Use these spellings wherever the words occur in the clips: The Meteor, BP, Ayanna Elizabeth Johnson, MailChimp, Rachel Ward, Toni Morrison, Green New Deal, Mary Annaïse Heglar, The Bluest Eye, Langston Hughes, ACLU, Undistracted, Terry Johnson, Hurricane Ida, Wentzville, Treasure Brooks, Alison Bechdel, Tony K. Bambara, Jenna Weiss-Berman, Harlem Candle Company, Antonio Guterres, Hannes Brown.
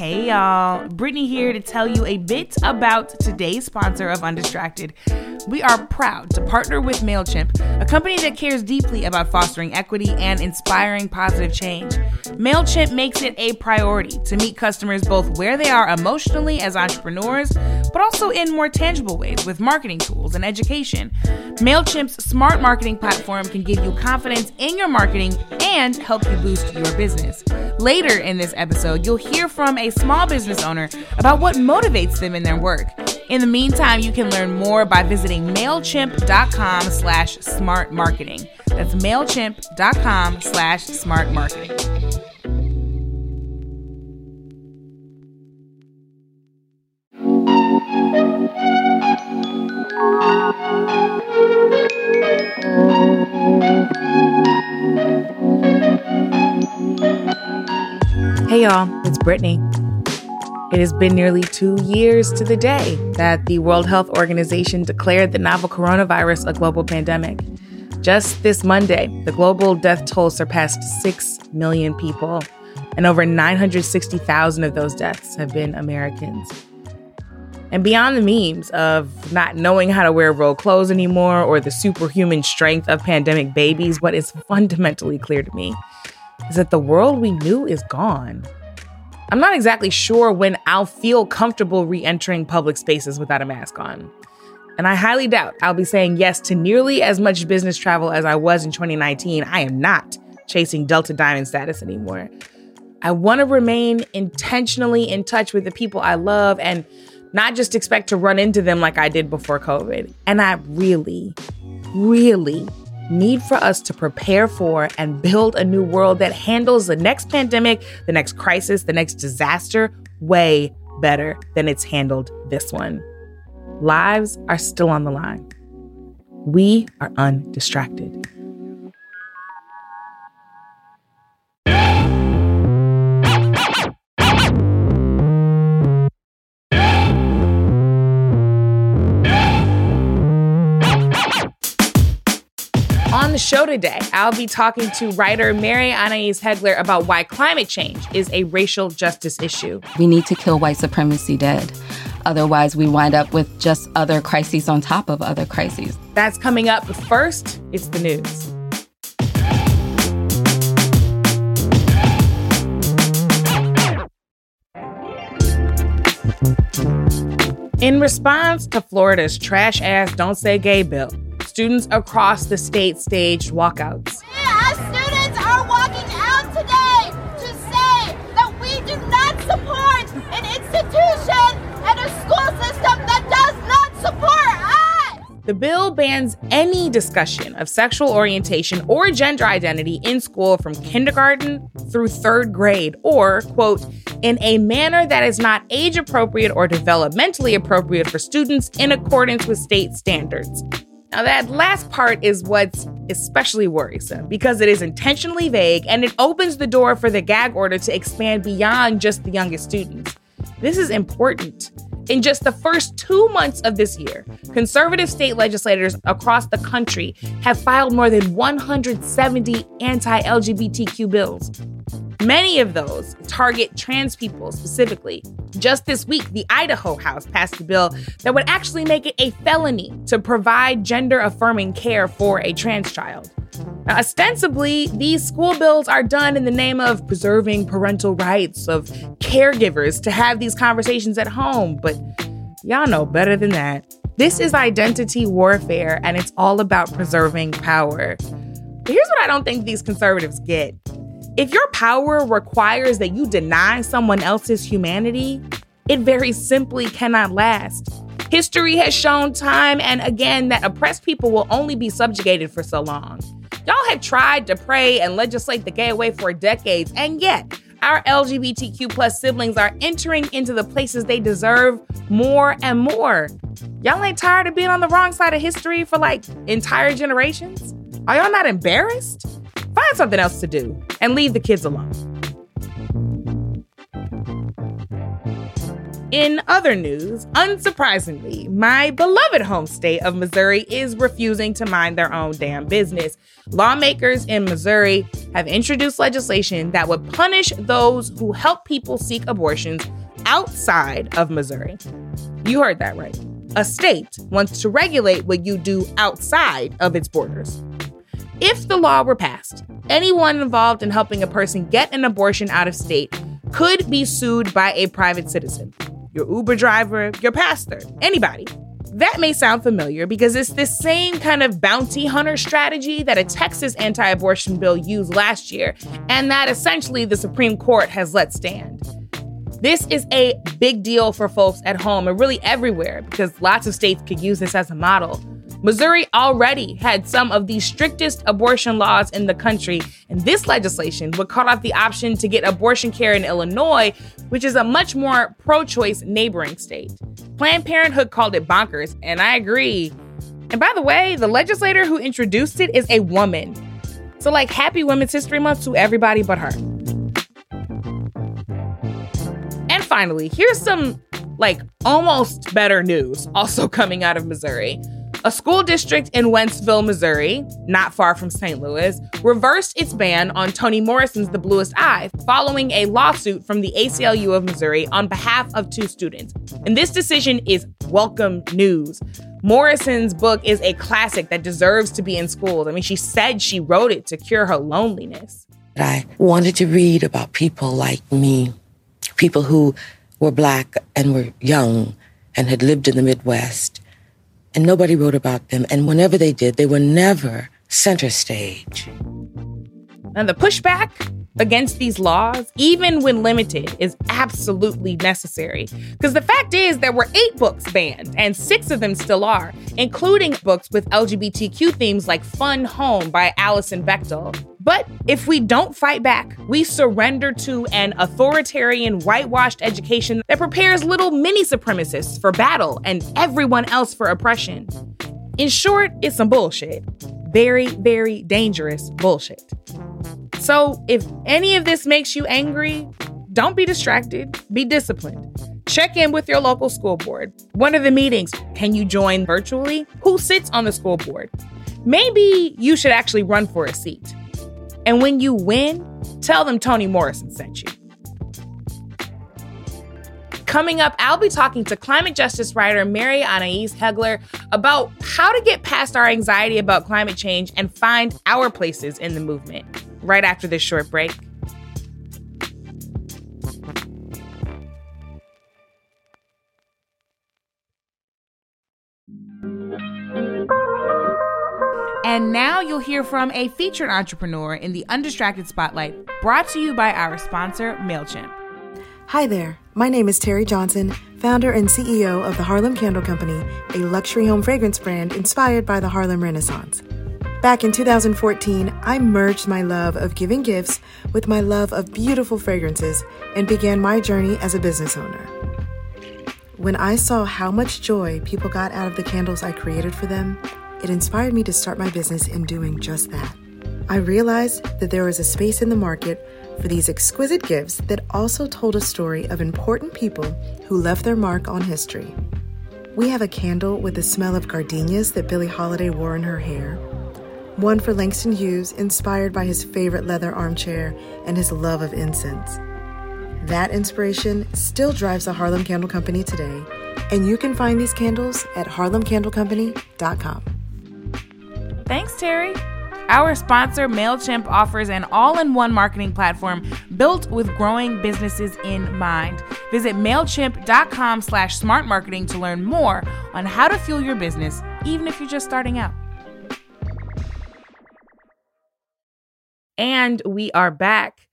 Hey y'all, Brittany here to tell you a bit about today's sponsor of Undistracted. We are proud to partner with MailChimp, a company that cares deeply about fostering equity and inspiring positive change. MailChimp makes it a priority to meet customers both where they are emotionally as entrepreneurs, but also in more tangible ways with marketing tools and education. MailChimp's smart marketing platform can give you confidence in your marketing and help you boost your business. Later in this episode, you'll hear from a small business owner about what motivates them in their work. In the meantime, you can learn more by visiting MailChimp.com/smartmarketing. That's MailChimp.com/smartmarketing. Hey y'all, it's Brittany. It has been nearly 2 years to the day that the World Health Organization declared the novel coronavirus a global pandemic. Just this Monday, the global death toll surpassed 6 million people, and over 960,000 of those deaths have been Americans. And beyond the memes of not knowing how to wear real clothes anymore or the superhuman strength of pandemic babies, what is fundamentally clear to me is that the world we knew is gone. I'm not exactly sure when I'll feel comfortable re-entering public spaces without a mask on. And I highly doubt I'll be saying yes to nearly as much business travel as I was in 2019. I am not chasing Delta Diamond status anymore. I want to remain intentionally in touch with the people I love and not just expect to run into them like I did before COVID. And I really, really need for us to prepare for and build a new world that handles the next pandemic, the next crisis, the next disaster way better than it's handled this one. Lives are still on the line. We are undistracted. On the show today, I'll be talking to writer Mary Annaïse Heglar about why climate change is a racial justice issue. We need to kill white supremacy dead. Otherwise, we wind up with just other crises on top of other crises. That's coming up. But first, it's the news. In response to Florida's trash-ass Don't Say Gay bill, students across the state staged walkouts. Our students are walking out today to say that we do not support an institution and a school system that does not support us. The bill bans any discussion of sexual orientation or gender identity in school from kindergarten through third grade or, quote, in a manner that is not age appropriate or developmentally appropriate for students in accordance with state standards. Now, that last part is what's especially worrisome because it is intentionally vague and it opens the door for the gag order to expand beyond just the youngest students. This is important. In just the first 2 months of this year, conservative state legislators across the country have filed more than 170 anti-LGBTQ bills. Many of those target trans people specifically. Just this week, the Idaho House passed a bill that would actually make it a felony to provide gender-affirming care for a trans child. Now, ostensibly, these school bills are done in the name of preserving parental rights of caregivers to have these conversations at home, but y'all know better than that. This is identity warfare, and it's all about preserving power. But here's what I don't think these conservatives get. If your power requires that you deny someone else's humanity, it very simply cannot last. History has shown time and again that oppressed people will only be subjugated for so long. Y'all have tried to pray and legislate the gay away for decades, and yet our LGBTQ plus siblings are entering into the places they deserve more and more. Y'all ain't tired of being on the wrong side of history for like entire generations? Are y'all not embarrassed? Find something else to do and leave the kids alone. In other news, unsurprisingly, my beloved home state of Missouri is refusing to mind their own damn business. Lawmakers in Missouri have introduced legislation that would punish those who help people seek abortions outside of Missouri. You heard that right. A state wants to regulate what you do outside of its borders. If the law were passed, anyone involved in helping a person get an abortion out of state could be sued by a private citizen. Your Uber driver, your pastor, anybody. That may sound familiar because it's the same kind of bounty hunter strategy that a Texas anti-abortion bill used last year and that essentially the Supreme Court has let stand. This is a big deal for folks at home and really everywhere because lots of states could use this as a model. Missouri already had some of the strictest abortion laws in the country, and this legislation would cut off the option to get abortion care in Illinois, which is a much more pro-choice neighboring state. Planned Parenthood called it bonkers, and I agree. And by the way, the legislator who introduced it is a woman. So, like, happy Women's History Month to everybody but her. And finally, here's some, almost better news also coming out of Missouri. A school district in Wentzville, Missouri, not far from St. Louis, reversed its ban on Toni Morrison's The Bluest Eye following a lawsuit from the ACLU of Missouri on behalf of two students. And this decision is welcome news. Morrison's book is a classic that deserves to be in schools. I mean, she said she wrote it to cure her loneliness. I wanted to read about people like me, people who were Black and were young and had lived in the Midwest. And nobody wrote about them. And whenever they did, they were never center stage. And the pushback against these laws, even when limited, is absolutely necessary. Because the fact is there were 8 books banned, and 6 of them still are, including books with LGBTQ themes like Fun Home by Alison Bechdel. But if we don't fight back, we surrender to an authoritarian, whitewashed education that prepares little mini-supremacists for battle and everyone else for oppression. In short, it's some bullshit. Very, very dangerous bullshit. So if any of this makes you angry, don't be distracted, be disciplined. Check in with your local school board. When are the meetings? Can you join virtually? Who sits on the school board? Maybe you should actually run for a seat. And when you win, tell them Toni Morrison sent you. Coming up, I'll be talking to climate justice writer Mary Annaïse Heglar about how to get past our anxiety about climate change and find our places in the movement. Right after this short break. And now you'll hear from a featured entrepreneur in the Undistracted Spotlight, brought to you by our sponsor, MailChimp. Hi there. My name is Terry Johnson, founder and CEO of the Harlem Candle Company, a luxury home fragrance brand inspired by the Harlem Renaissance. Back in 2014, I merged my love of giving gifts with my love of beautiful fragrances and began my journey as a business owner. When I saw how much joy people got out of the candles I created for them, it inspired me to start my business in doing just that. I realized that there was a space in the market for these exquisite gifts that also told a story of important people who left their mark on history. We have a candle with the smell of gardenias that Billie Holiday wore in her hair, one for Langston Hughes, inspired by his favorite leather armchair and his love of incense. That inspiration still drives the Harlem Candle Company today, and you can find these candles at harlemcandlecompany.com. Thanks, Terry. Our sponsor, MailChimp, offers an all-in-one marketing platform built with growing businesses in mind. Visit MailChimp.com/smartmarketing to learn more on how to fuel your business, even if you're just starting out. And we are back.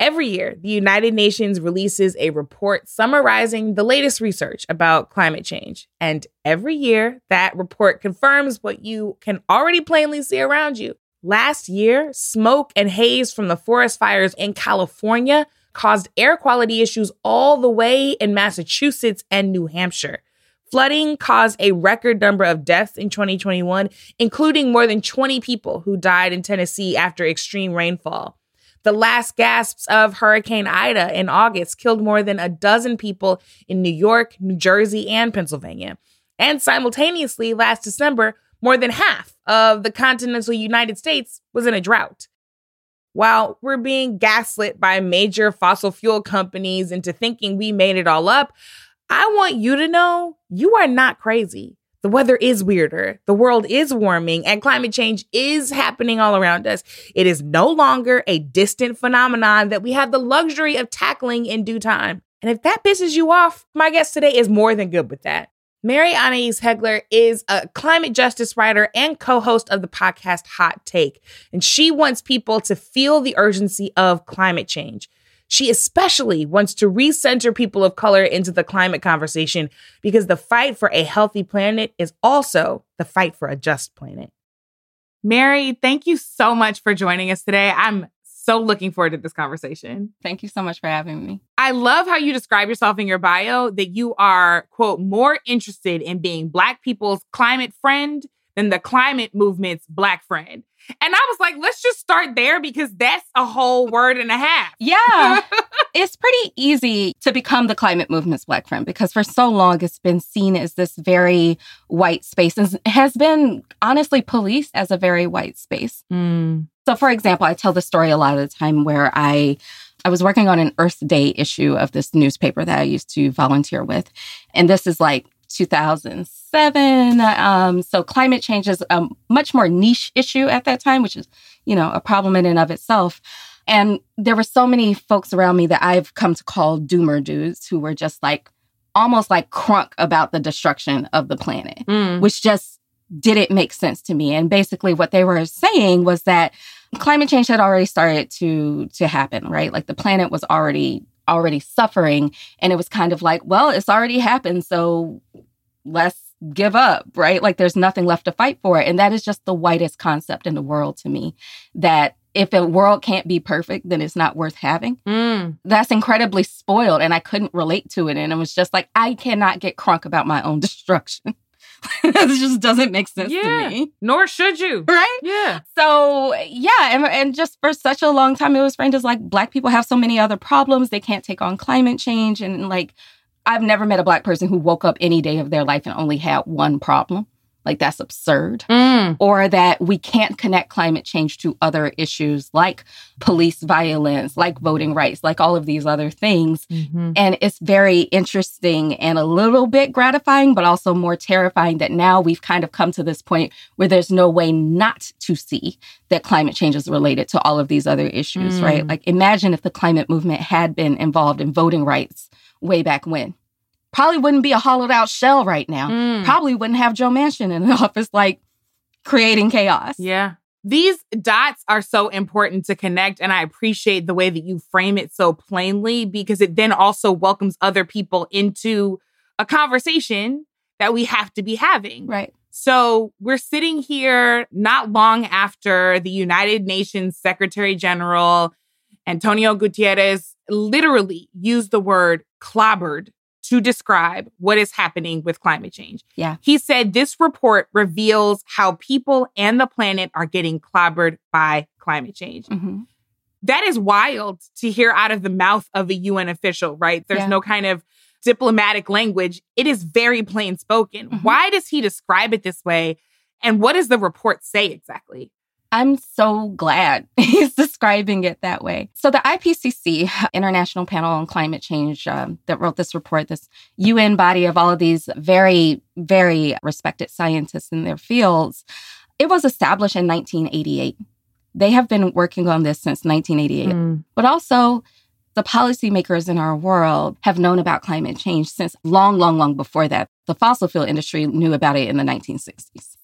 Every year, the United Nations releases a report summarizing the latest research about climate change. And every year, that report confirms what you can already plainly see around you. Last year, smoke and haze from the forest fires in California caused air quality issues all the way in Massachusetts and New Hampshire. Flooding caused a record number of deaths in 2021, including more than 20 people who died in Tennessee after extreme rainfall. The last gasps of Hurricane Ida in August killed more than a dozen people in New York, New Jersey, and Pennsylvania. And simultaneously, last December, more than half of the continental United States was in a drought. While we're being gaslit by major fossil fuel companies into thinking we made it all up, I want you to know you are not crazy. The weather is weirder, the world is warming, and climate change is happening all around us. It is no longer a distant phenomenon that we have the luxury of tackling in due time. And if that pisses you off, my guest today is more than good with that. Mary Annaïse Heglar is a climate justice writer and co-host of the podcast Hot Take, and she wants people to feel the urgency of climate change. She especially wants to recenter people of color into the climate conversation because the fight for a healthy planet is also the fight for a just planet. Mary, thank you so much for joining us today. I'm so looking forward to this conversation. Thank you so much for having me. I love how you describe yourself in your bio that you are, quote, more interested in being Black people's climate friend than the climate movement's Black friend. And I was like, let's just start there because that's a whole word and a half. Yeah. It's pretty easy to become the climate movement's Black friend because for so long it's been seen as this very white space and has been honestly policed as a very white space. Mm. So, for example, I tell the story a lot of the time where I was working on an Earth Day issue of this newspaper that I used to volunteer with. And this is like 2007. So climate change is a much more niche issue at that time, which is, you know, a problem in and of itself. And there were so many folks around me that I've come to call doomer dudes who were just like, almost like crunk about the destruction of the planet, which just didn't make sense to me. And basically what they were saying was that climate change had already started to happen, right? Like the planet was already suffering. And it was kind of like, well, it's already happened. So let's give up, right? Like there's nothing left to fight for. And that is just the whitest concept in the world to me, that if a world can't be perfect, then it's not worth having. Mm. That's incredibly spoiled. And I couldn't relate to it. And it was just like, I cannot get crunk about my own destruction. This just doesn't make sense to me. Nor should you. Right? Yeah. So, yeah. And just for such a long time, it was framed as like, Black people have so many other problems. They can't take on climate change. And like, I've never met a Black person who woke up any day of their life and only had one problem. Like, that's absurd. Mm. Or that we can't connect climate change to other issues like police violence, like voting rights, like all of these other things. Mm-hmm. And it's very interesting and a little bit gratifying, but also more terrifying that now we've kind of come to this point where there's no way not to see that climate change is related to all of these other issues, right? Like, imagine if the climate movement had been involved in voting rights way back when. Probably wouldn't be a hollowed out shell right now. Probably wouldn't have Joe Manchin in the office, like creating chaos. Yeah. These dots are so important to connect. And I appreciate the way that you frame it so plainly, because it then also welcomes other people into a conversation that we have to be having. Right. So we're sitting here not long after the United Nations Secretary General Antonio Guterres literally used the word clobbered to describe what is happening with climate change. Yeah. He said, this report reveals how people and the planet are getting clobbered by climate change. Mm-hmm. That is wild to hear out of the mouth of a UN official, right? There's no kind of diplomatic language. It is very plain spoken. Mm-hmm. Why does he describe it this way? And what does the report say exactly? I'm so glad he's describing it that way. So the IPCC, International Panel on Climate Change, that wrote this report, this UN body of all of these very, very respected scientists in their fields, it was established in 1988. They have been working on this since 1988. But also, the policymakers in our world have known about climate change since long, long, long before that. The fossil fuel industry knew about it in the 1960s.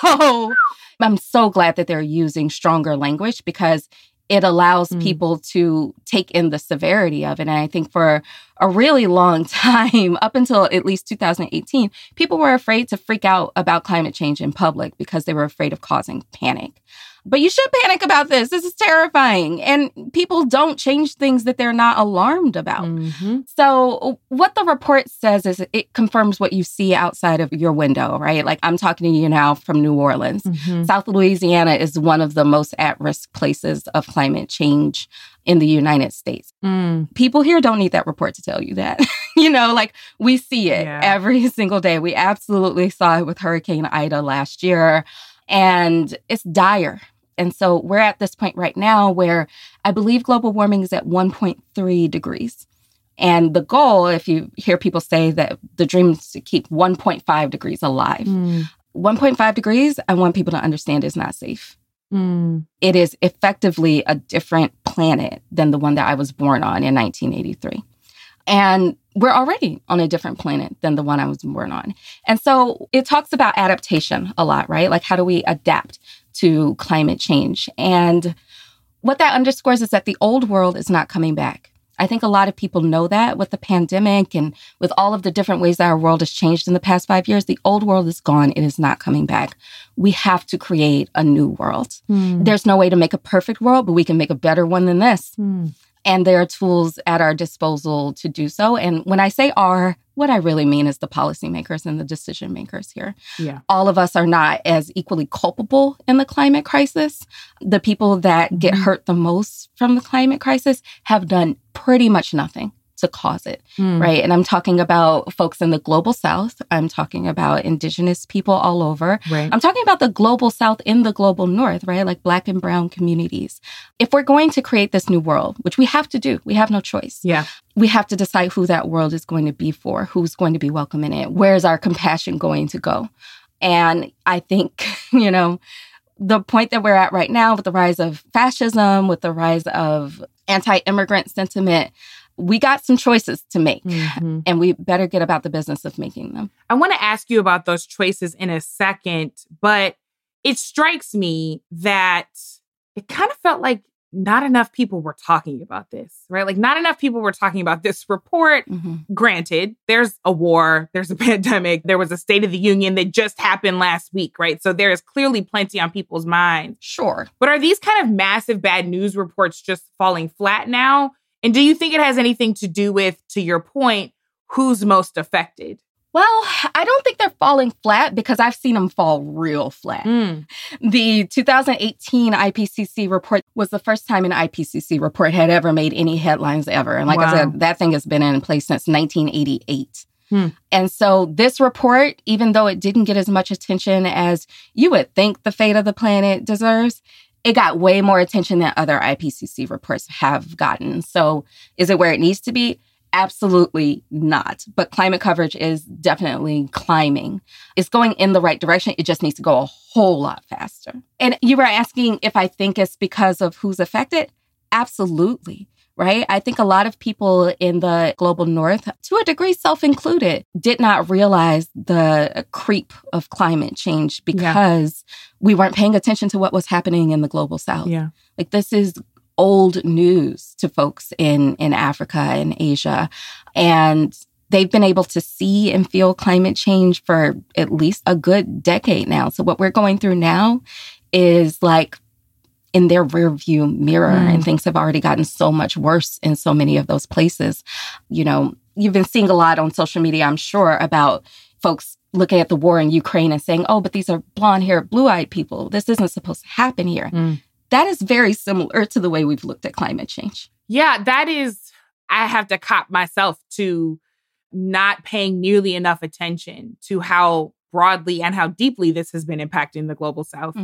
So I'm so glad that they're using stronger language because it allows people to take in the severity of it. And I think for a really long time, up until at least 2018, people were afraid to freak out about climate change in public because they were afraid of causing panic. But you should panic about this. This is terrifying. And people don't change things that they're not alarmed about. Mm-hmm. So what the report says is it confirms what you see outside of your window, right? Like I'm talking to you now from New Orleans. Mm-hmm. South Louisiana is one of the most at-risk places of climate change in the United States. Mm. People here don't need that report to tell you that. You know, like we see it every single day. We absolutely saw it with Hurricane Ida last year. And it's dire. And so we're at this point right now where I believe global warming is at 1.3 degrees. And the goal, if you hear people say that the dream is to keep 1.5 degrees alive. Mm. 1.5 degrees, I want people to understand, is not safe. Mm. It is effectively a different planet than the one that I was born on in 1983. And we're already on a different planet than the one I was born on. And so it talks about adaptation a lot, right? Like how do we adapt to climate change? And what that underscores is that the old world is not coming back. I think a lot of people know that with the pandemic and with all of the different ways that our world has changed in the past 5 years, the old world is gone. It is not coming back. We have to create a new world. Mm. There's no way to make a perfect world, but we can make a better one than this. Mm. And there are tools at our disposal to do so. And when I say "our," what I really mean is the policymakers and the decision makers here. Yeah. All of us are not as equally culpable in the climate crisis. The people that get hurt the most from the climate crisis have done pretty much nothing to cause it, right? And I'm talking about folks in the global South. I'm talking about Indigenous people all over. Right. I'm talking about the global South in the global North, right? Like Black and Brown communities. If we're going to create this new world, which we have to do, we have no choice. Yeah. We have to decide who that world is going to be for, who's going to be welcome in it, where's our compassion going to go? And I think, you know, the point that we're at right now with the rise of fascism, with the rise of anti-immigrant sentiment, we got some choices to make, and we better get about the business of making them. I want to ask you about those choices in a second, but it strikes me that it kind of felt like not enough people were talking about this, right? Like not enough people were talking about this report. Mm-hmm. Granted, there's a war, there's a pandemic, there was a State of the Union that just happened last week, right? So there is clearly plenty on people's minds. Sure. But are these kind of massive bad news reports just falling flat now? And do you think it has anything to do with, to your point, who's most affected? Well, I don't think they're falling flat because I've seen them fall real flat. Mm. The 2018 IPCC report was the first time an IPCC report had ever made any headlines ever. And like I said, that thing has been in place since 1988. Mm. And so this report, even though it didn't get as much attention as you would think the fate of the planet deserves, it got way more attention than other IPCC reports have gotten. So is it where it needs to be? Absolutely not. But climate coverage is definitely climbing. It's going in the right direction. It just needs to go a whole lot faster. And you were asking if I think it's because of who's affected? Absolutely. Right? I think a lot of people in the global North, to a degree self-included, did not realize the creep of climate change because we weren't paying attention to what was happening in the global South. Yeah. Like this is old news to folks in Africa and Asia. And they've been able to see and feel climate change for at least a good decade now. So what we're going through now is like in their rearview mirror, and things have already gotten so much worse in so many of those places. You know, you've been seeing a lot on social media, I'm sure, about folks looking at the war in Ukraine and saying, oh, but these are blonde-haired, blue-eyed people. This isn't supposed to happen here. Mm. That is very similar to the way we've looked at climate change. Yeah, that is, I have to cop myself to not paying nearly enough attention to how broadly and how deeply this has been impacting the global South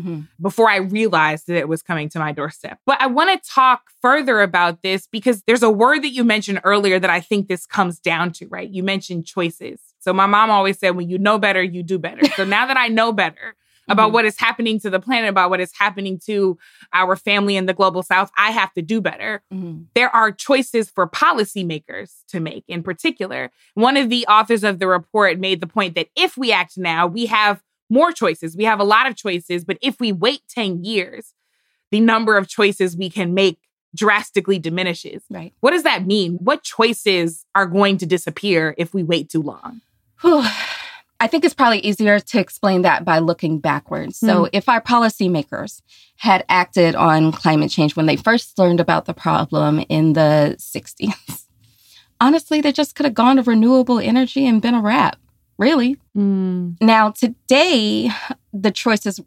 before I realized that it was coming to my doorstep. But I want to talk further about this because there's a word that you mentioned earlier that I think this comes down to, right? You mentioned choices. So my mom always said, when you know better, you do better. So now that I know better about what is happening to the planet, about what is happening to our family in the global South, I have to do better. Mm-hmm. There are choices for policymakers to make in particular. One of the authors of the report made the point that if we act now, we have more choices. We have a lot of choices, but if we wait 10 years, the number of choices we can make drastically diminishes. Right. What does that mean? What choices are going to disappear if we wait too long? I think it's probably easier to explain that by looking backwards. So if our policymakers had acted on climate change when they first learned about the problem in the 60s, honestly, they just could have gone to renewable energy and been a wrap, really. Now, today, the choices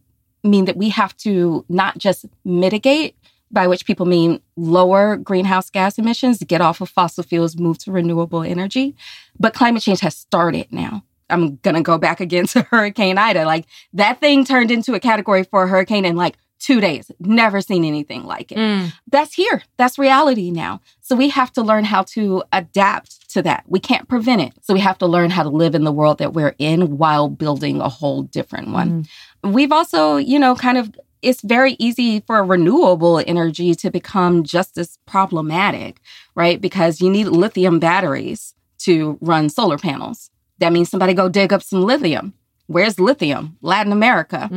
mean that we have to not just mitigate, by which people mean lower greenhouse gas emissions, get off of fossil fuels, move to renewable energy. But climate change has started now. I'm going to go back again to Hurricane Ida. Like, that thing turned into a category for a hurricane in like 2 days. Never seen anything like it. That's here. That's reality now. So we have to learn how to adapt to that. We can't prevent it. So we have to learn how to live in the world that we're in while building a whole different one. We've also, you know, kind of, it's very easy for renewable energy to become just as problematic, right? Because you need lithium batteries to run solar panels. That means somebody go dig up some lithium. Where's lithium? Latin America.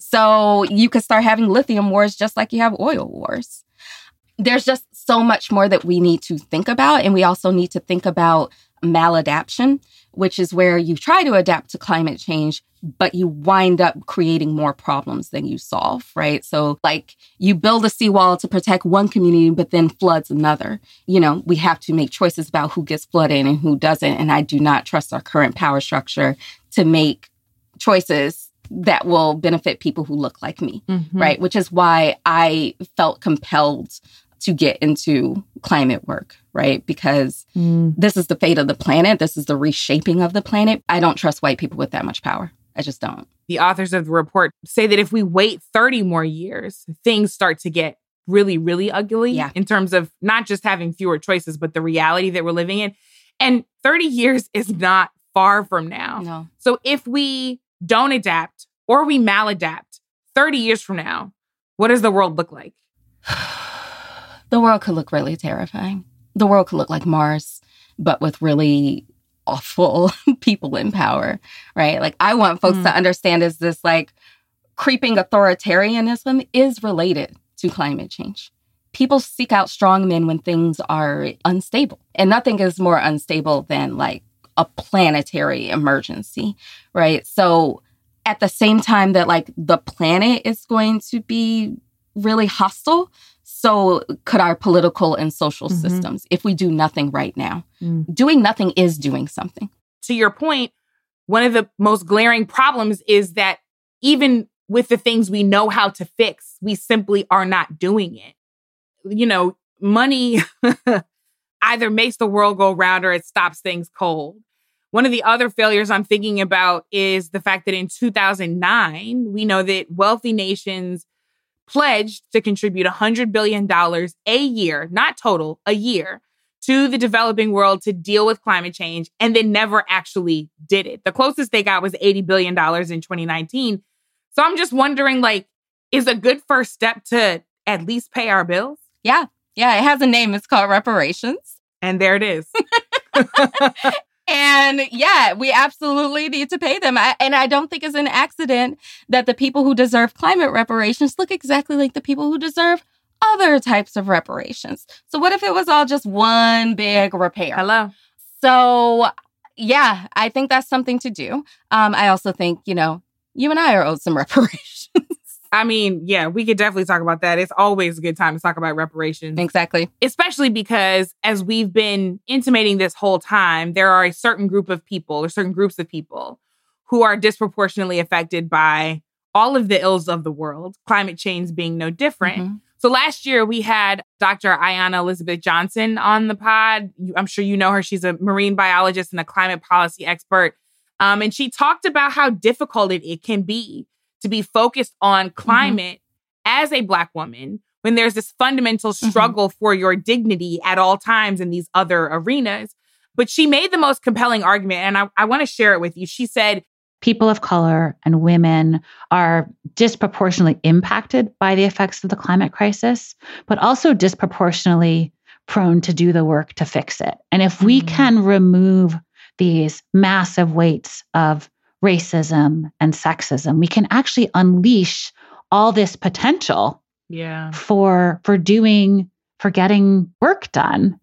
So you could start having lithium wars just like you have oil wars. There's just so much more that we need to think about. And we also need to think about maladaption, which is where you try to adapt to climate change, but you wind up creating more problems than you solve, right? So like you build a seawall to protect one community, but then floods another. You know, we have to make choices about who gets flooded and who doesn't. And I do not trust our current power structure to make choices that will benefit people who look like me, right? Which is why I felt compelled to get into climate work, right? Because this is the fate of the planet. This is the reshaping of the planet. I don't trust white people with that much power. I just don't. The authors of the report say that if we wait 30 more years, things start to get really, really ugly in terms of not just having fewer choices, but the reality that we're living in. And 30 years is not far from now. No. So if we don't adapt or we maladapt 30 years from now, what does the world look like? The world could look really terrifying. The world could look like Mars, but with really awful people in power, right? Like, I want folks to understand is this, like, creeping authoritarianism is related to climate change. People seek out strong men when things are unstable. And nothing is more unstable than, like, a planetary emergency, right? So at the same time that, like, the planet is going to be really hostile, so could our political and social systems if we do nothing right now. Doing nothing is doing something. To your point, one of the most glaring problems is that even with the things we know how to fix, we simply are not doing it. You know, money either makes the world go round or it stops things cold. One of the other failures I'm thinking about is the fact that in 2009, we know that wealthy nations pledged to contribute $100 billion a year, not total, a year, to the developing world to deal with climate change, and they never actually did it. The closest they got was $80 billion in 2019. So I'm just wondering, like, is a good first step to at least pay our bills? Yeah, it has a name. It's called reparations. And there it is. And yeah, we absolutely need to pay them. I don't think it's an accident that the people who deserve climate reparations look exactly like the people who deserve other types of reparations. So what if it was all just one big repair? Hello. So yeah, I think that's something to do. I also think, you know, you and I are owed some reparations. I mean, yeah, we could definitely talk about that. It's always a good time to talk about reparations. Exactly. Especially because, as we've been intimating this whole time, there are a certain group of people or certain groups of people who are disproportionately affected by all of the ills of the world, climate change being no different. So last year we had Dr. Ayanna Elizabeth Johnson on the pod. I'm sure you know her. She's a marine biologist and a climate policy expert. And she talked about how difficult it can be to be focused on climate as a Black woman when there's this fundamental struggle for your dignity at all times in these other arenas. But she made the most compelling argument, and I want to share it with you. She said, people of color and women are disproportionately impacted by the effects of the climate crisis, but also disproportionately prone to do the work to fix it. And if we can remove these massive weights of racism and sexism, we can actually unleash all this potential for getting work done.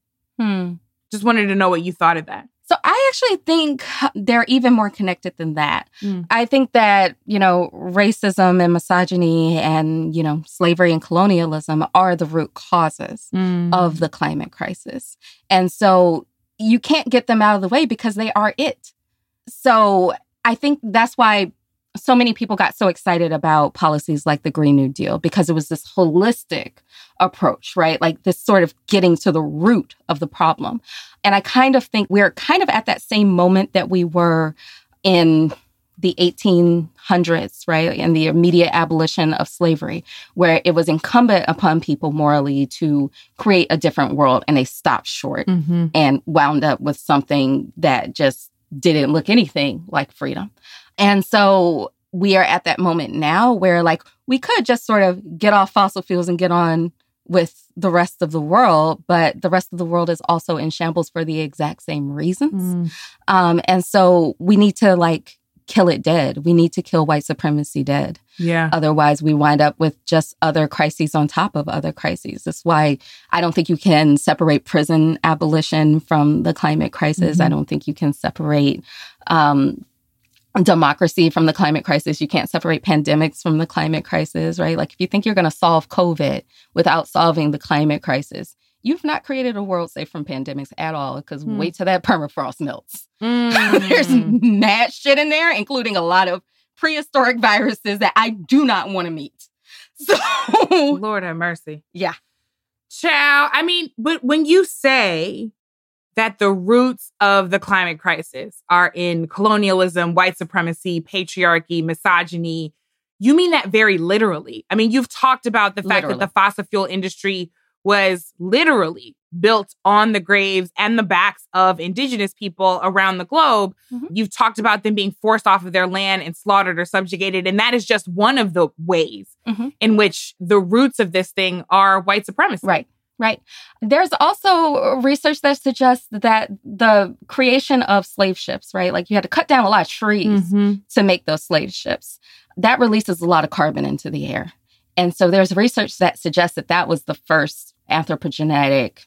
Just wanted to know what you thought of that. So I actually think they're even more connected than that. Mm. I think that, you know, racism and misogyny and, you know, slavery and colonialism are the root causes of the climate crisis. And so you can't get them out of the way because they are it. So I think that's why so many people got so excited about policies like the Green New Deal, because it was this holistic approach, right? Like this sort of getting to the root of the problem. And I kind of think we're kind of at that same moment that we were in the 1800s, right? In the immediate abolition of slavery, where it was incumbent upon people morally to create a different world, and they stopped short and wound up with something that just didn't look anything like freedom. And so we are at that moment now where, like, we could just sort of get off fossil fuels and get on with the rest of the world, but the rest of the world is also in shambles for the exact same reasons. And so we need to, like, kill it dead. We need to kill white supremacy dead. Yeah. Otherwise, we wind up with just other crises on top of other crises. That's why I don't think you can separate prison abolition from the climate crisis. I don't think you can separate democracy from the climate crisis. You can't separate pandemics from the climate crisis, right? Like, if you think you're going to solve COVID without solving the climate crisis, you've not created a world safe from pandemics at all, because wait till that permafrost melts. There's mad shit in there, including a lot of prehistoric viruses that I do not want to meet. So, Lord have mercy. Yeah. Child, I mean, but when you say that the roots of the climate crisis are in colonialism, white supremacy, patriarchy, misogyny, you mean that very literally. I mean, you've talked about the fact that the fossil fuel industry was literally built on the graves and the backs of Indigenous people around the globe. You've talked about them being forced off of their land and slaughtered or subjugated. And that is just one of the ways in which the roots of this thing are white supremacy. Right, right. There's also research that suggests that the creation of slave ships, right? Like, you had to cut down a lot of trees to make those slave ships. That releases a lot of carbon into the air. And so there's research that suggests that that was the first anthropogenetic,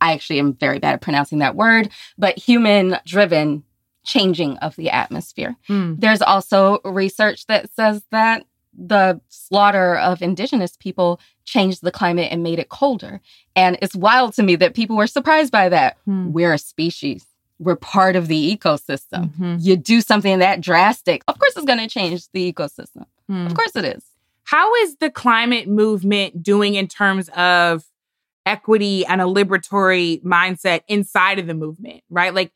I actually am very bad at pronouncing that word, but human-driven changing of the atmosphere. There's also research that says that the slaughter of Indigenous people changed the climate and made it colder. And it's wild to me that people were surprised by that. We're a species. We're part of the ecosystem. You do something that drastic, of course it's going to change the ecosystem. Of course it is. How is the climate movement doing in terms of equity and a liberatory mindset inside of the movement, right? Like,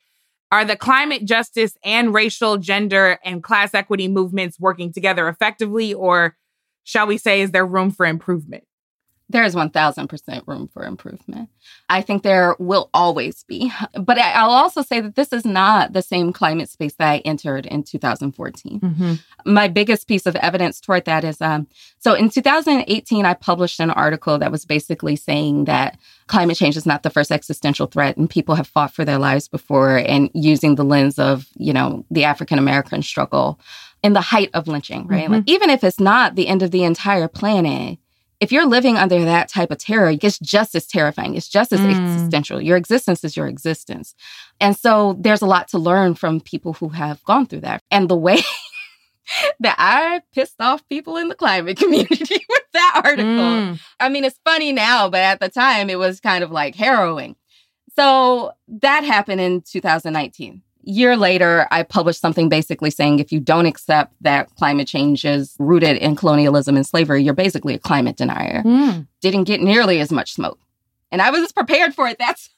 are the climate justice and racial, gender, and class equity movements working together effectively? Or shall we say, is there room for improvement? There is 1,000% room for improvement. I think there will always be. But I'll also say that this is not the same climate space that I entered in 2014. My biggest piece of evidence toward that is, so in 2018, I published an article that was basically saying that climate change is not the first existential threat and people have fought for their lives before, and using the lens of, you know, the African-American struggle in the height of lynching, right? Like, even if it's not the end of the entire planet, if you're living under that type of terror, it's just as terrifying. It's just as existential. Your existence is your existence. And so there's a lot to learn from people who have gone through that. And the way that I pissed off people in the climate community with that article. I mean, it's funny now, but at the time it was kind of like harrowing. So that happened in 2019. Year later, I published something basically saying, if you don't accept that climate change is rooted in colonialism and slavery, you're basically a climate denier. Didn't get nearly as much smoke. And I was just prepared for it. That's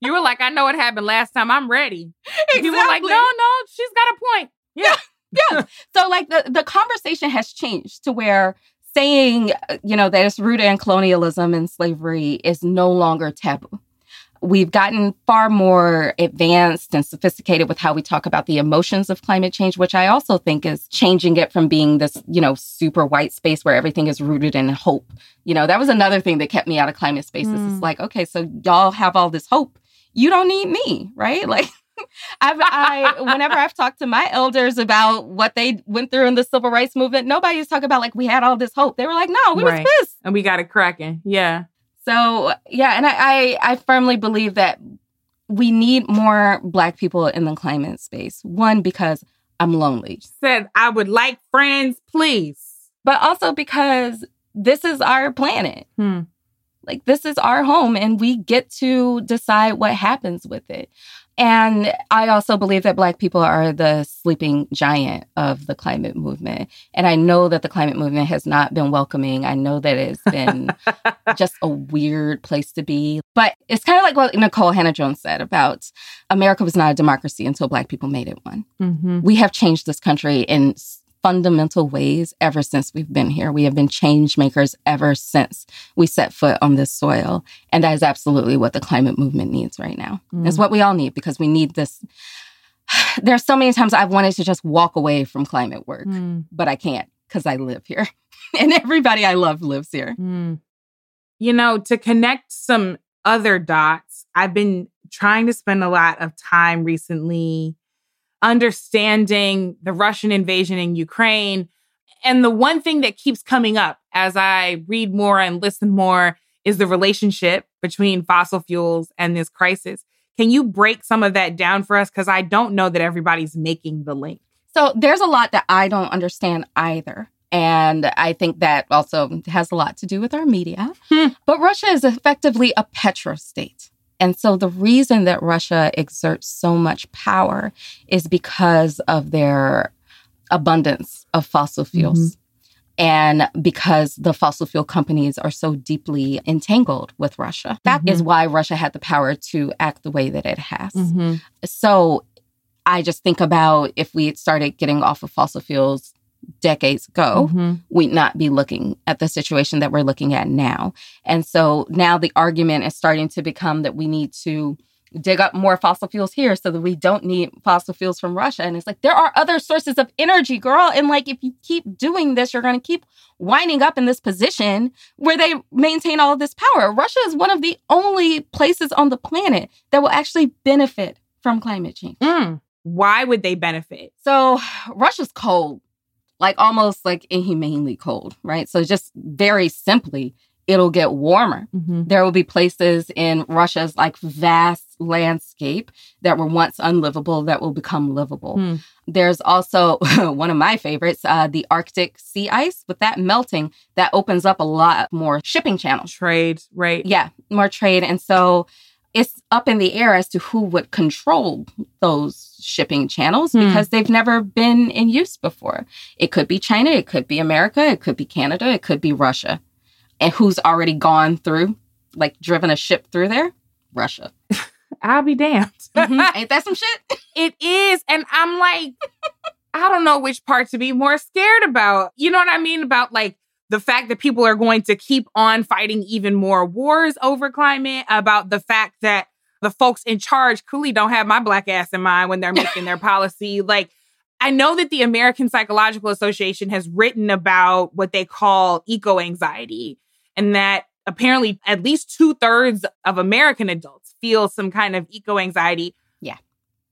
You were like, I know what happened last time. I'm ready. Exactly. You were like, no, she's got a point. Yeah. Yeah. So, like, the conversation has changed to where saying, you know, that it's rooted in colonialism and slavery is no longer taboo. We've gotten far more advanced and sophisticated with how we talk about the emotions of climate change, which I also think is changing it from being this, you know, super white space where everything is rooted in hope. You know, that was another thing that kept me out of climate spaces. It's like, okay, so y'all have all this hope. You don't need me, right? Like, whenever I've talked to my elders about what they went through in the civil rights movement, nobody's talking about, like, we had all this hope. They were like, no, we was pissed. And we got it cracking. Yeah. So, yeah, and I firmly believe that we need more Black people in the climate space. One, because I'm lonely. She said, I would like friends, please. But also because this is our planet. Like, this is our home, and we get to decide what happens with it. And I also believe that Black people are the sleeping giant of the climate movement. And I know that the climate movement has not been welcoming. I know that it's been just a weird place to be. But it's kind of like what Nicole Hannah-Jones said about America was not a democracy until Black people made it one. Mm-hmm. We have changed this country in fundamental ways ever since we've been here. We have been change makers ever since we set foot on this soil. And that is absolutely what the climate movement needs right now. It's what we all need, because we need this. There are so many times I've wanted to just walk away from climate work, but I can't, because I live here and everybody I love lives here. You know, to connect some other dots, I've been trying to spend a lot of time recently understanding the Russian invasion in Ukraine. And the one thing that keeps coming up as I read more and listen more is the relationship between fossil fuels and this crisis. Can you break some of that down for us? Because I don't know that everybody's making the link. So there's a lot that I don't understand either. And I think that also has a lot to do with our media. But Russia is effectively a petrostate. And so the reason that Russia exerts so much power is because of their abundance of fossil fuels and because the fossil fuel companies are so deeply entangled with Russia. That is why Russia had the power to act the way that it has. So I just think about if we had started getting off of fossil fuels decades ago, we'd not be looking at the situation that we're looking at now. And so now the argument is starting to become that we need to dig up more fossil fuels here so that we don't need fossil fuels from Russia. And it's like, there are other sources of energy, girl. And like, if you keep doing this, you're going to keep winding up in this position where they maintain all of this power. Russia is one of the only places on the planet that will actually benefit from climate change. Why would they benefit? So Russia's cold. Like almost like inhumanely cold, right? So just very simply, it'll get warmer. There will be places in Russia's like vast landscape that were once unlivable that will become livable. There's also one of my favorites, the Arctic sea ice. With that melting, that opens up a lot more shipping channels. Trade, right? Yeah, more trade. And so it's up in the air as to who would control those shipping channels because they've never been in use before. It could be China, it could be America, it could be Canada, it could be Russia. And who's already gone through, like driven a ship through there? Russia. I'll be damned. Ain't that some shit? It is. And I'm like, I don't know which part to be more scared about. You know what I mean? About like, the fact that people are going to keep on fighting even more wars over climate, about the fact that the folks in charge clearly don't have my Black ass in mind when they're making their policy. Like, I know that the American Psychological Association has written about what they call eco-anxiety, and that apparently at least 2/3 of American adults feel some kind of eco-anxiety. Yeah.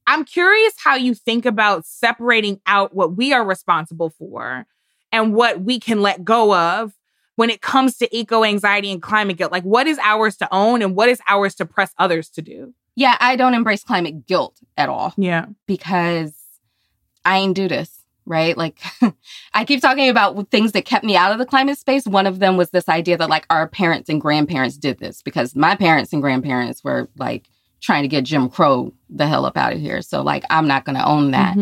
I'm curious how you think about separating out what we are responsible for and what we can let go of when it comes to eco-anxiety and climate guilt. Like, what is ours to own and what is ours to press others to do? Yeah, I don't embrace climate guilt at all. Yeah. Because I ain't do this, right? Like, I keep talking about things that kept me out of the climate space. One of them was this idea that, like, our parents and grandparents did this because my parents and grandparents were, like, trying to get Jim Crow the hell up out of here. So, like, I'm not going to own that.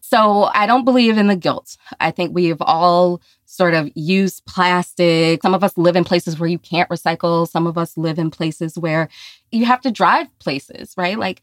So I don't believe in the guilt. I think we've all sort of used plastic. Some of us live in places where you can't recycle. Some of us live in places where you have to drive places, right? Like,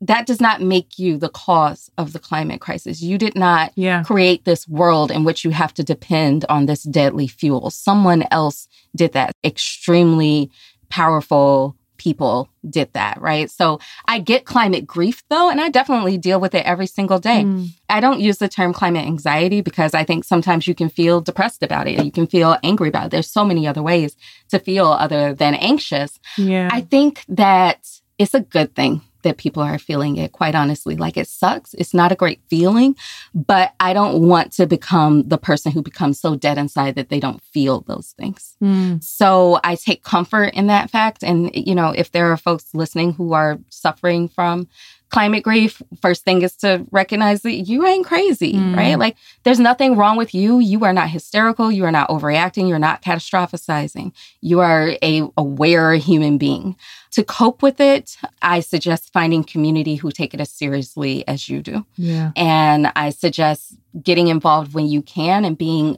that does not make you the cause of the climate crisis. You did not create this world in which you have to depend on this deadly fuel. Someone else did that. Extremely powerful people did that, right? So I get climate grief, though, and I definitely deal with it every single day. I don't use the term climate anxiety because I think sometimes you can feel depressed about it. You can feel angry about it. There's so many other ways to feel other than anxious. I think that it's a good thing that people are feeling it, quite honestly. Like, it sucks. It's not a great feeling, but I don't want to become the person who becomes so dead inside that they don't feel those things. Mm. So I take comfort in that fact. And, you know, if there are folks listening who are suffering from climate grief, first thing is to recognize that you ain't crazy, right? Like, there's nothing wrong with you. You are not hysterical. You are not overreacting. You're not catastrophizing. You are an aware human being. To cope with it, I suggest finding community who take it as seriously as you do. Yeah. And I suggest getting involved when you can and being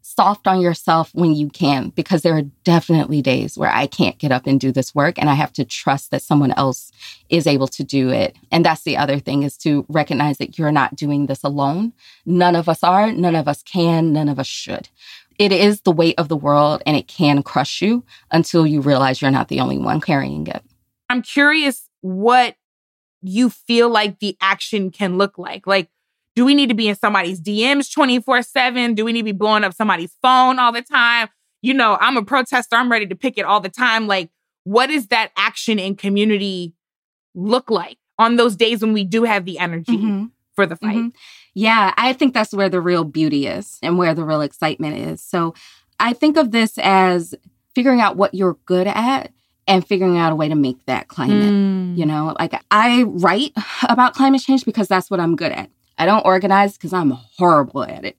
soft on yourself when you can, because there are definitely days where I can't get up and do this work, and I have to trust that someone else is able to do it. And that's the other thing, is to recognize that you're not doing this alone. None of us are, none of us can, none of us should. It is the weight of the world, and it can crush you until you realize you're not the only one carrying it. I'm curious what you feel like the action can look like. Like, do we need to be in somebody's DMs 24/7? Do we need to be blowing up somebody's phone all the time? You know, I'm a protester. I'm ready to picket all the time. Like, what does that action and community look like on those days when we do have the energy for the fight? Yeah, I think that's where the real beauty is and where the real excitement is. So I think of this as figuring out what you're good at and figuring out a way to make that climate. You know, like, I write about climate change because that's what I'm good at. I don't organize because I'm horrible at it.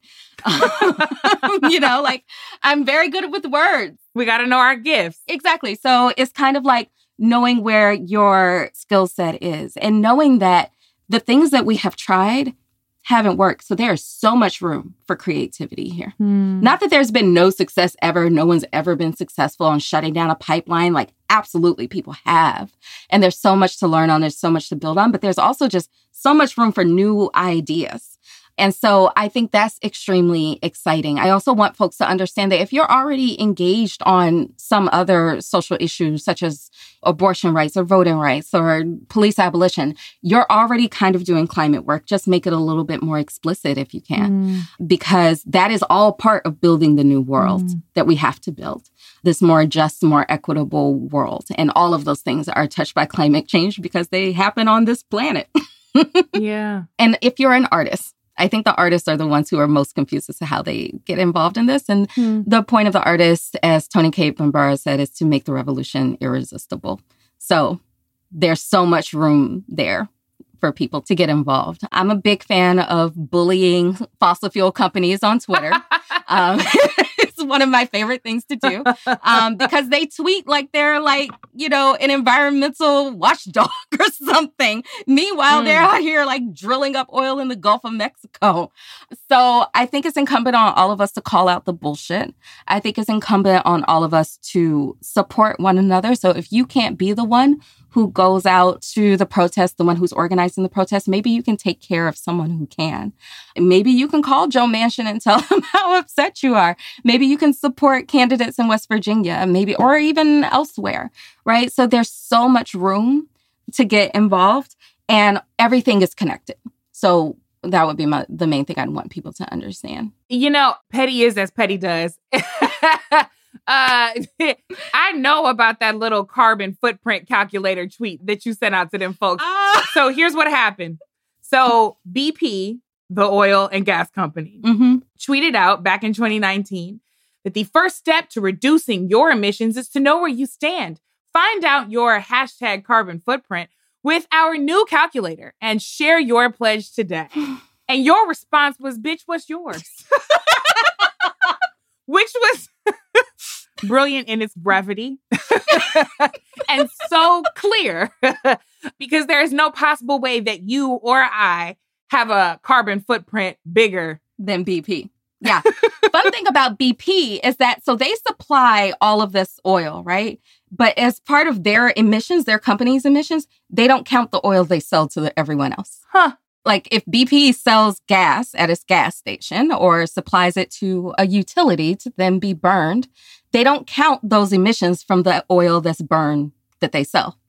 You know, like, I'm very good with words. We got to know our gifts. Exactly. So it's kind of like knowing where your skill set is and knowing that the things that we have tried haven't worked. So there is so much room for creativity here. Not that there's been no success ever. No one's ever been successful on shutting down a pipeline. Like, absolutely, people have. And there's so much to learn on. There's so much to build on. But there's also just so much room for new ideas. And so I think that's extremely exciting. I also want folks to understand that if you're already engaged on some other social issues, such as abortion rights or voting rights or police abolition, you're already kind of doing climate work. Just make it a little bit more explicit if you can, because that is all part of building the new world that we have to build. This more just, more equitable world. And all of those things are touched by climate change because they happen on this planet. Yeah. And if you're an artist, I think the artists are the ones who are most confused as to how they get involved in this. And the point of the artist, as Tony K. Bambara said, is to make the revolution irresistible. So there's so much room there for people to get involved. I'm a big fan of bullying fossil fuel companies on Twitter. It's one of my favorite things to do because they tweet like they're like, you know, an environmental watchdog or something. Meanwhile, they're out here like drilling up oil in the Gulf of Mexico. So I think it's incumbent on all of us to call out the bullshit. I think it's incumbent on all of us to support one another. So if you can't be the one who goes out to the protest, the one who's organizing the protest, maybe you can take care of someone who can. Maybe you can call Joe Manchin and tell him how upset you are. Maybe you can support candidates in West Virginia, maybe, or even elsewhere, right? So there's so much room to get involved, and everything is connected. So that would be the main thing I'd want people to understand. You know, petty is as petty does. I know about that little carbon footprint calculator tweet that you sent out to them folks. So here's what happened. So BP, the oil and gas company, tweeted out back in 2019 that the first step to reducing your emissions is to know where you stand. Find out your hashtag carbon footprint with our new calculator and share your pledge today. And your response was, bitch, what's yours? Which was brilliant in its brevity and so clear because there is no possible way that you or I have a carbon footprint bigger than BP. Yeah. Fun thing about BP is that, so they supply all of this oil, right? But as part of their emissions, their company's emissions, they don't count the oil they sell to everyone else. Huh. Like, if BP sells gas at its gas station or supplies it to a utility to then be burned, they don't count those emissions from the oil that's burned that they sell.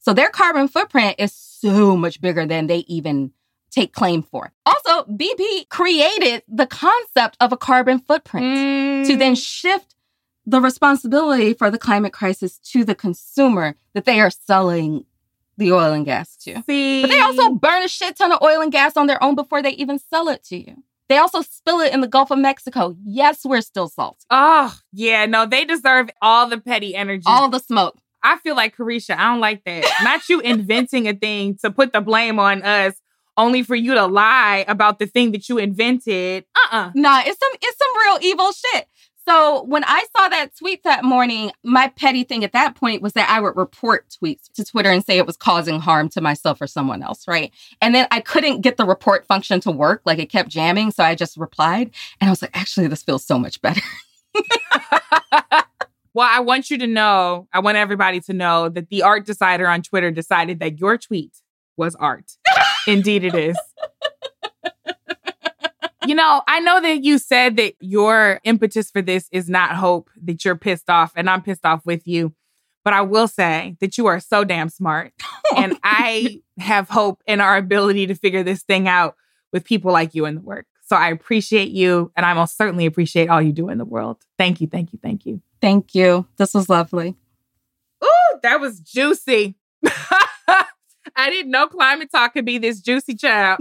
So their carbon footprint is so much bigger than they even take claim for. Also, BP created the concept of a carbon footprint to then shift the responsibility for the climate crisis to the consumer that they are selling the oil and gas too. See? But they also burn a shit ton of oil and gas on their own before they even sell it to you. They also spill it in the Gulf of Mexico. Yes, we're still salty. Oh, yeah. No, they deserve all the petty energy. All the smoke. I feel like, Carisha, I don't like that. Not you inventing a thing to put the blame on us, only for you to lie about the thing that you invented. Nah, it's some real evil shit. So when I saw that tweet that morning, my petty thing at that point was that I would report tweets to Twitter and say it was causing harm to myself or someone else, right? And then I couldn't get the report function to work. Like, it kept jamming. So I just replied. And I was like, actually, this feels so much better. Well, I want everybody to know that the art decider on Twitter decided that your tweet was art. Indeed it is. You know, I know that you said that your impetus for this is not hope, that you're pissed off, and I'm pissed off with you. But I will say that you are so damn smart. And I have hope in our ability to figure this thing out with people like you in the work. So I appreciate you, and I most certainly appreciate all you do in the world. Thank you, thank you, thank you. Thank you. This was lovely. Ooh, that was juicy. I didn't know climate talk could be this juicy, child.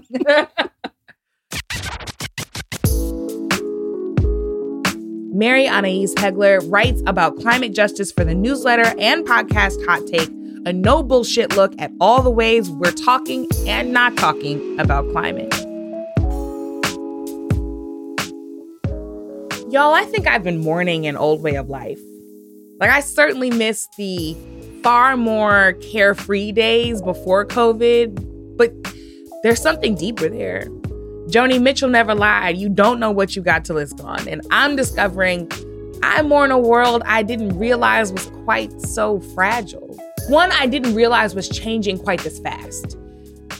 Mary Annaïse Heglar writes about climate justice for the newsletter and podcast Hot Take, a no bullshit look at all the ways we're talking and not talking about climate. Y'all, I think I've been mourning an old way of life. Like, I certainly miss the far more carefree days before COVID, but there's something deeper there. Joni Mitchell never lied. You don't know what you got till it's gone. And I'm discovering I mourn a world I didn't realize was quite so fragile. One I didn't realize was changing quite this fast.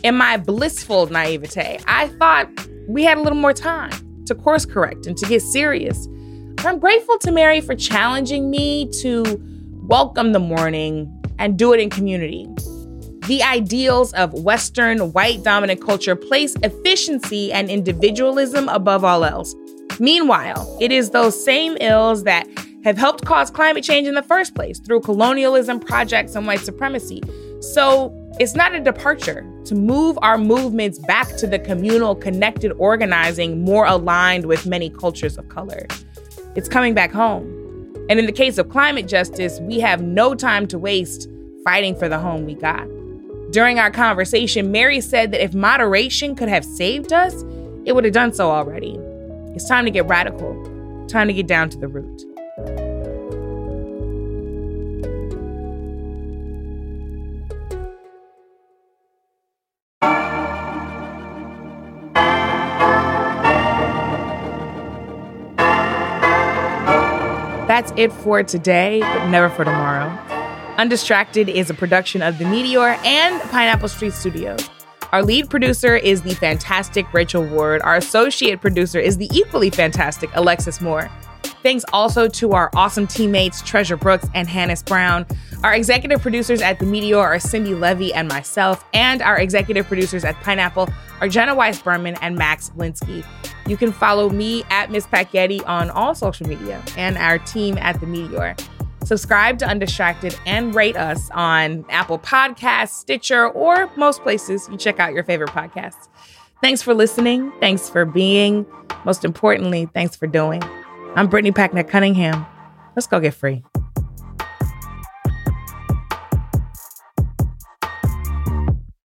In my blissful naivete, I thought we had a little more time to course correct and to get serious. But I'm grateful to Mary for challenging me to welcome the mourning and do it in community. The ideals of Western, white, dominant culture place efficiency and individualism above all else. Meanwhile, it is those same ills that have helped cause climate change in the first place through colonialism, projects, and white supremacy. So it's not a departure to move our movements back to the communal, connected organizing more aligned with many cultures of color. It's coming back home. And in the case of climate justice, we have no time to waste fighting for the home we got. During our conversation, Mary said that if moderation could have saved us, it would have done so already. It's time to get radical. Time to get down to the root. That's it for today, but never for tomorrow. Undistracted is a production of The Meteor and Pineapple Street Studios. Our lead producer is the fantastic Rachel Ward. Our associate producer is the equally fantastic Alexis Moore. Thanks also to our awesome teammates, Treasure Brooks and Hannes Brown. Our executive producers at The Meteor are Cindy Levy and myself, and our executive producers at Pineapple are Jenna Weiss-Berman and Max Linsky. You can follow me at Miss Pacchetti on all social media and our team at The Meteor. Subscribe to Undistracted and rate us on Apple Podcasts, Stitcher, or most places you check out your favorite podcasts. Thanks for listening. Thanks for being. Most importantly, thanks for doing. I'm Brittany Packnett Cunningham. Let's go get free.